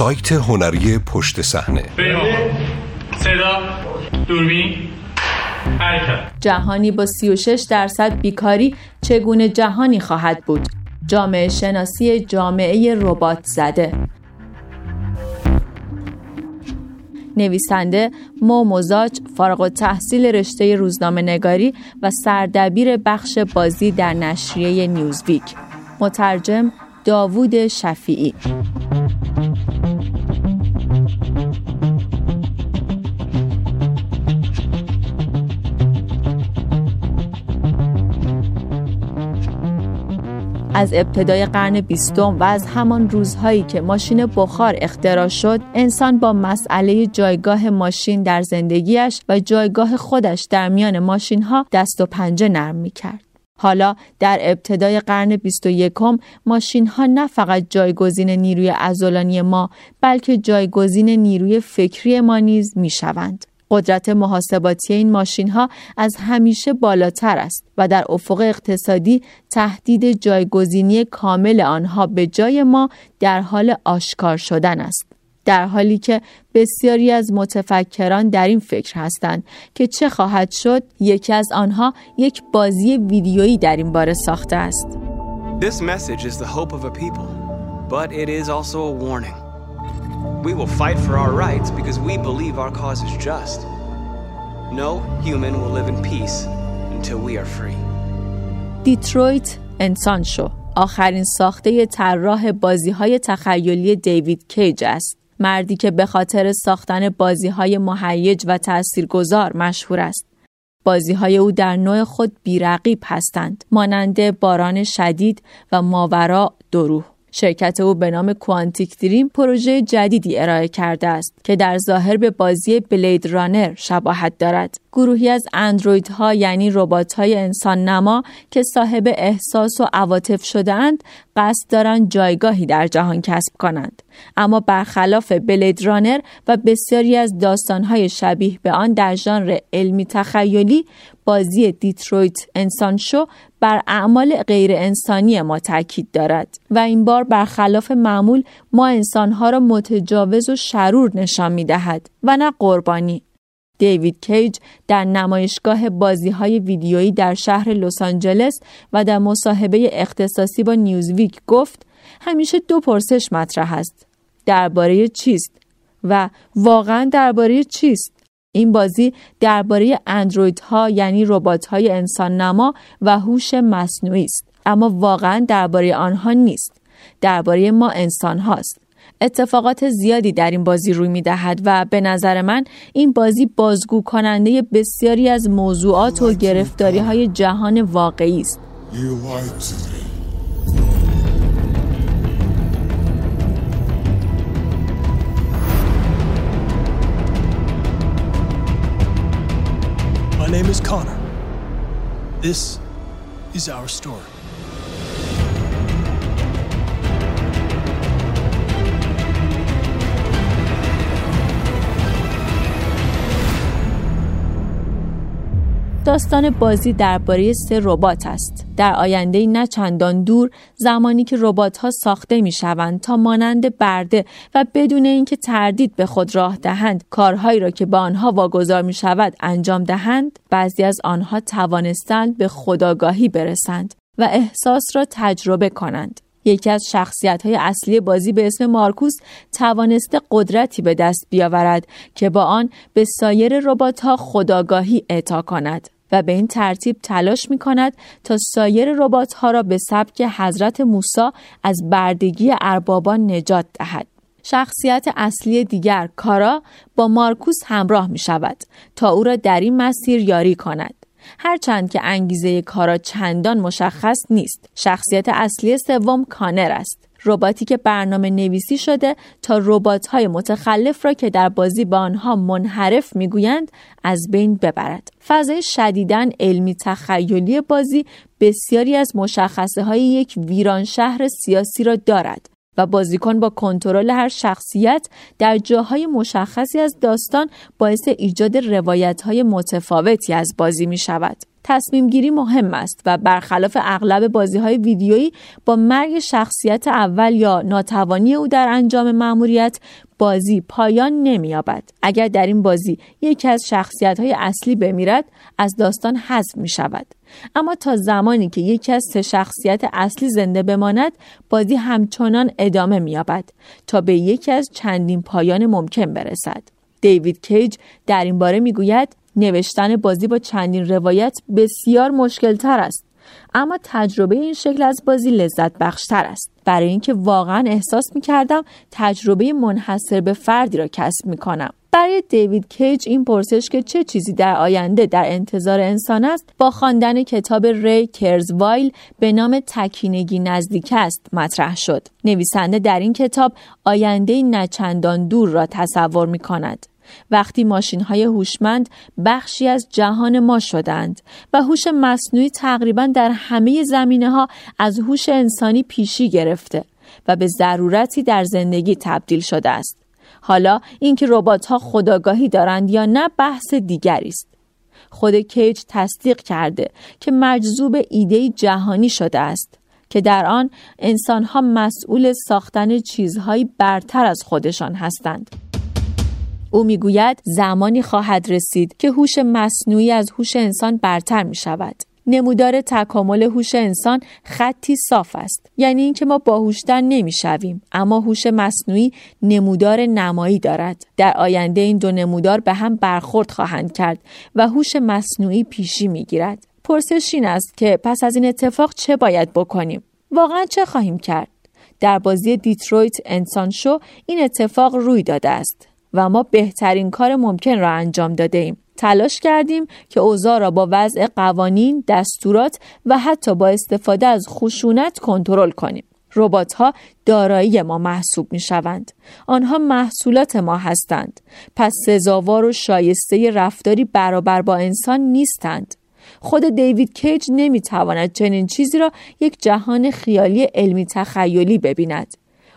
سایت هنری پشت صحنه. صدا، دوربین، حرکت. جهانی با 36% بیکاری چگونه جهانی خواهد بود؟ جامعه شناسی جامعه ربات زده. نویسنده موموزاج، فارغ التحصیل رشته روزنامه نگاری و سردبیر بخش بازی در نشریه نیوزویک. مترجم داوود شفیعی. از ابتدای قرن بیستم و از همان روزهایی که ماشین بخار اختراع شد، انسان با مسئله جایگاه ماشین در زندگیش و جایگاه خودش در میان ماشین‌ها دست و پنجه نرم می‌کرد. حالا در ابتدای قرن 21م ماشین‌ها نه فقط جایگزین نیروی عضلانی ما، بلکه جایگزین نیروی فکری ما نیز می‌شوند. قدرت محاسباتی این ماشین‌ها از همیشه بالاتر است و در افق اقتصادی تهدید جایگزینی کامل آنها به جای ما در حال آشکار شدن است. در حالی که بسیاری از متفکران در این فکر هستند که چه خواهد شد، یکی از آنها یک بازی ویدیویی در این باره ساخته است. This message is the hope of a people, but it is also a warning. We will fight for our rights because we believe our cause is just. No human will live in peace until we are free. دیترویت انسان شو، آخرین ساخته طراح بازی‌های تخیلی دیوید کیج است. مردی که به خاطر ساختن بازی‌های مهیج و تاثیرگذار مشهور است. بازی‌های او در نوع خود بی‌رقیب هستند، مانند باران شدید و ماوراء دروح. شرکت او به نام کوانتیک دریم پروژه جدیدی ارائه کرده است که در ظاهر به بازی بلید رانر شباهت دارد. گروهی از اندرویدها، یعنی ربات‌های انسان نما که صاحب احساس و عواطف شده‌اند، قصد دارند جایگاهی در جهان کسب کنند. اما برخلاف بلید رانر و بسیاری از داستان‌های شبیه به آن در ژانر علمی تخیلی، بازی دیترویت انسان شو بر اعمال غیر انسانی ما تاکید دارد و این بار برخلاف معمول ما انسانها را متجاوز و شرور نشان می‌دهد و نه قربانی. دیوید کیج در نمایشگاه بازی‌های ویدیویی در شهر لس آنجلس و در مصاحبه اختصاصی با نیوزویک گفت: همیشه دو پرسش مطرح است، درباره چیست و واقعاً درباره چیست؟ این بازی درباره اندرویدها، یعنی ربات‌های انسان نما و هوش مصنوعی است، اما واقعاً درباره آنها نیست، درباره ما انسان هاست. اتفاقات زیادی در این بازی روی می‌دهد و به نظر من این بازی بازگو کننده بسیاری از موضوعات و گرفتاری‌های جهان واقعی است. My name is Connor. This is our story. داستان بازی درباره 3 ربات است. در آینده‌ای نه چندان دور، زمانی که ربات‌ها ساخته می‌شوند تا مانند برده و بدون اینکه تردید به خود راه دهند، کارهایی را که به آنها واگذار می‌شود انجام دهند، بعضی از آنها توانستند به خودآگاهی برسند و احساس را تجربه کنند. یکی از شخصیت‌های اصلی بازی به اسم مارکوس توانسته قدرتی به دست بیاورد که با آن به سایر ربات‌ها خودآگاهی اعطا کند و به این ترتیب تلاش می‌کند تا سایر ربات‌ها را به سبک حضرت موسی از بردگی اربابان نجات دهد. شخصیت اصلی دیگر، کارا، با مارکوس همراه می‌شود تا او را در این مسیر یاری کند. هرچند که انگیزه کارا چندان مشخص نیست. شخصیت اصلی سوم کانر است، رباتی که برنامه نویسی شده تا ربات‌های متخلف را که در بازی با آنها منحرف میگویند از بین ببرد. فضای شدیداً علمی تخیلی بازی بسیاری از مشخصه های یک ویران شهر سیاسی را دارد و بازیکن با کنترل هر شخصیت در جاهای مشخصی از داستان باعث ایجاد روایت‌های متفاوتی از بازی می‌شود. تصمیم گیری مهم است و برخلاف اغلب بازی‌های ویدیویی با مرگ شخصیت اول یا ناتوانی او در انجام مأموریت بازی پایان نمی‌یابد. اگر در این بازی یکی از شخصیت‌های اصلی بمیرد، از داستان حذف می‌شود. اما تا زمانی که یکی از سه شخصیت اصلی زنده بماند، بازی همچنان ادامه می‌یابد تا به یکی از چندین پایان ممکن برسد. دیوید کیج در این باره می‌گوید: نوشتن بازی با چندین روایت بسیار مشکل‌تر است، اما تجربه این شکل از بازی لذت بخش‌تر است، برای اینکه واقعاً احساس می‌کردم تجربه منحصر به فردی را کسب می‌کنم. برای دیوید کیج این پرسش که چه چیزی در آینده در انتظار انسان است با خواندن کتاب ری کرزوایل به نام تکینگی نزدیک است مطرح شد. نویسنده در این کتاب آینده‌ای نچندان دور را تصور می‌کند، وقتی ماشین‌های هوشمند بخشی از جهان ما شدند و هوش مصنوعی تقریباً در همه زمینه‌ها از هوش انسانی پیشی گرفته و به ضرورتی در زندگی تبدیل شده است. حالا اینکه ربات‌ها خودآگاهی دارند یا نه بحث دیگری است. خود کیج تصدیق کرده که مجذوب ایده جهانی شده است که در آن انسان‌ها مسئول ساختن چیزهایی برتر از خودشان هستند. او میگوید زمانی خواهد رسید که هوش مصنوعی از هوش انسان برتر می شود. نمودار تکامل هوش انسان خطی صاف است، یعنی اینکه ما باهوشتر نمی شویم، اما هوش مصنوعی نمودار نمایی دارد. در آینده این دو نمودار به هم برخورد خواهند کرد و هوش مصنوعی پیشی می گیرد. پرسش این است که پس از این اتفاق چه باید بکنیم؟ واقعا چه خواهیم کرد؟ در بازی دیترویت انسان شو این اتفاق روی داده است و ما بهترین کار ممکن را انجام داده ایم. تلاش کردیم که اوضاع را با وضع قوانین، دستورات و حتی با استفاده از خشونت کنترل کنیم. ربات‌ها دارایی ما محسوب می‌شوند. آنها محصولات ما هستند. پس سزاوار و شایسته رفتاری برابر با انسان نیستند. خود دیوید کیج نمی‌تواند چنین چیزی را یک جهان خیالی علمی تخیلی ببیند.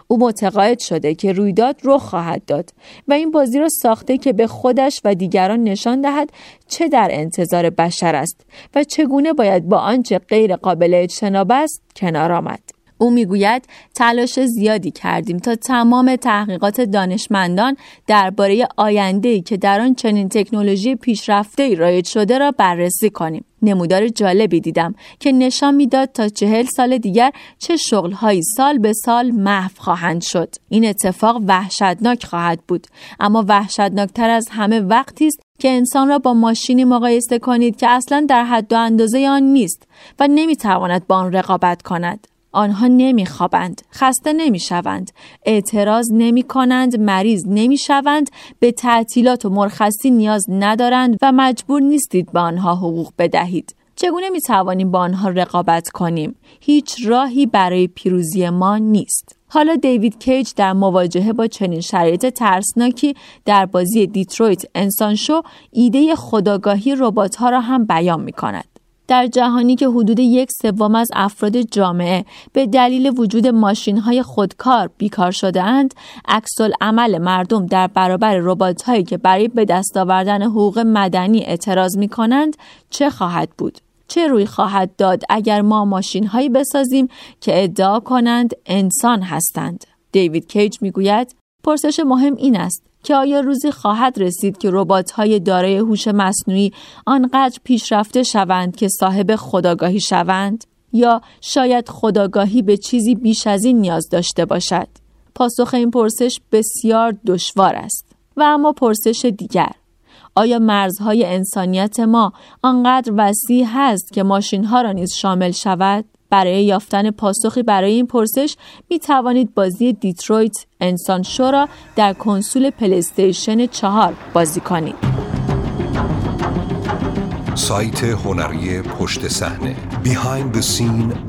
او متقاعد شده که رویداد رخ خواهد داد و این بازی را ساخته که به خودش و دیگران نشان دهد چه در انتظار بشر است و چگونه باید با آنچه غیر قابل اجتناب است کنار آمد. او میگوید تلاش زیادی کردیم تا تمام تحقیقات دانشمندان درباره آینده‌ای که در آن چنین تکنولوژی پیشرفته‌ای رایج شده را بررسی کنیم. نمودار جالبی دیدم که نشان میداد تا 40 سال دیگر چه شغل‌هایی سال به سال محو خواهند شد. این اتفاق وحشتناک خواهد بود، اما وحشتناکتر از همه وقتی است که انسان را با ماشینی مقایسه کنید که اصلاً در حد و اندازه آن نیست و نمی‌تواند با آن رقابت کند. آنها نمی‌خوابند، خسته نمی‌شوند، اعتراض نمی‌کنند، مریض نمی‌شوند، به تعطیلات و مرخصی نیاز ندارند و مجبور نیستید به آنها حقوق بدهید. چگونه می‌توانیم با آنها رقابت کنیم؟ هیچ راهی برای پیروزی ما نیست. حالا دیوید کیج در مواجهه با چنین شرایط ترسناکی در بازی دیترویت انسان شو ایده خودآگاهی ربات‌ها را هم بیان می‌کند. در جهانی که حدود 1/3 از افراد جامعه به دلیل وجود ماشین‌های خودکار بیکار شده‌اند، عکس‌العمل مردم در برابر ربات‌هایی که برای به دست آوردن حقوق مدنی اعتراض می‌کنند چه خواهد بود؟ چه روی خواهد داد اگر ما ماشین‌هایی بسازیم که ادعا کنند انسان هستند؟ دیوید کیج می‌گوید پرسش مهم این است که آیا روزی خواهد رسید که ربات‌های دارای هوش مصنوعی آنقدر پیشرفته شوند که صاحب خودآگاهی شوند؟ یا شاید خودآگاهی به چیزی بیش از این نیاز داشته باشد؟ پاسخ این پرسش بسیار دشوار است. و اما پرسش دیگر، آیا مرزهای انسانیت ما آنقدر وسیع هست که ماشین‌ها را نیز شامل شود؟ برای یافتن پاسخی برای این پرسش می توانید بازی دیترویت انسان شو را در کنسول پلیستیشن 4 بازی کنید. سایت هنری پشت صحنه Behindthescene.ir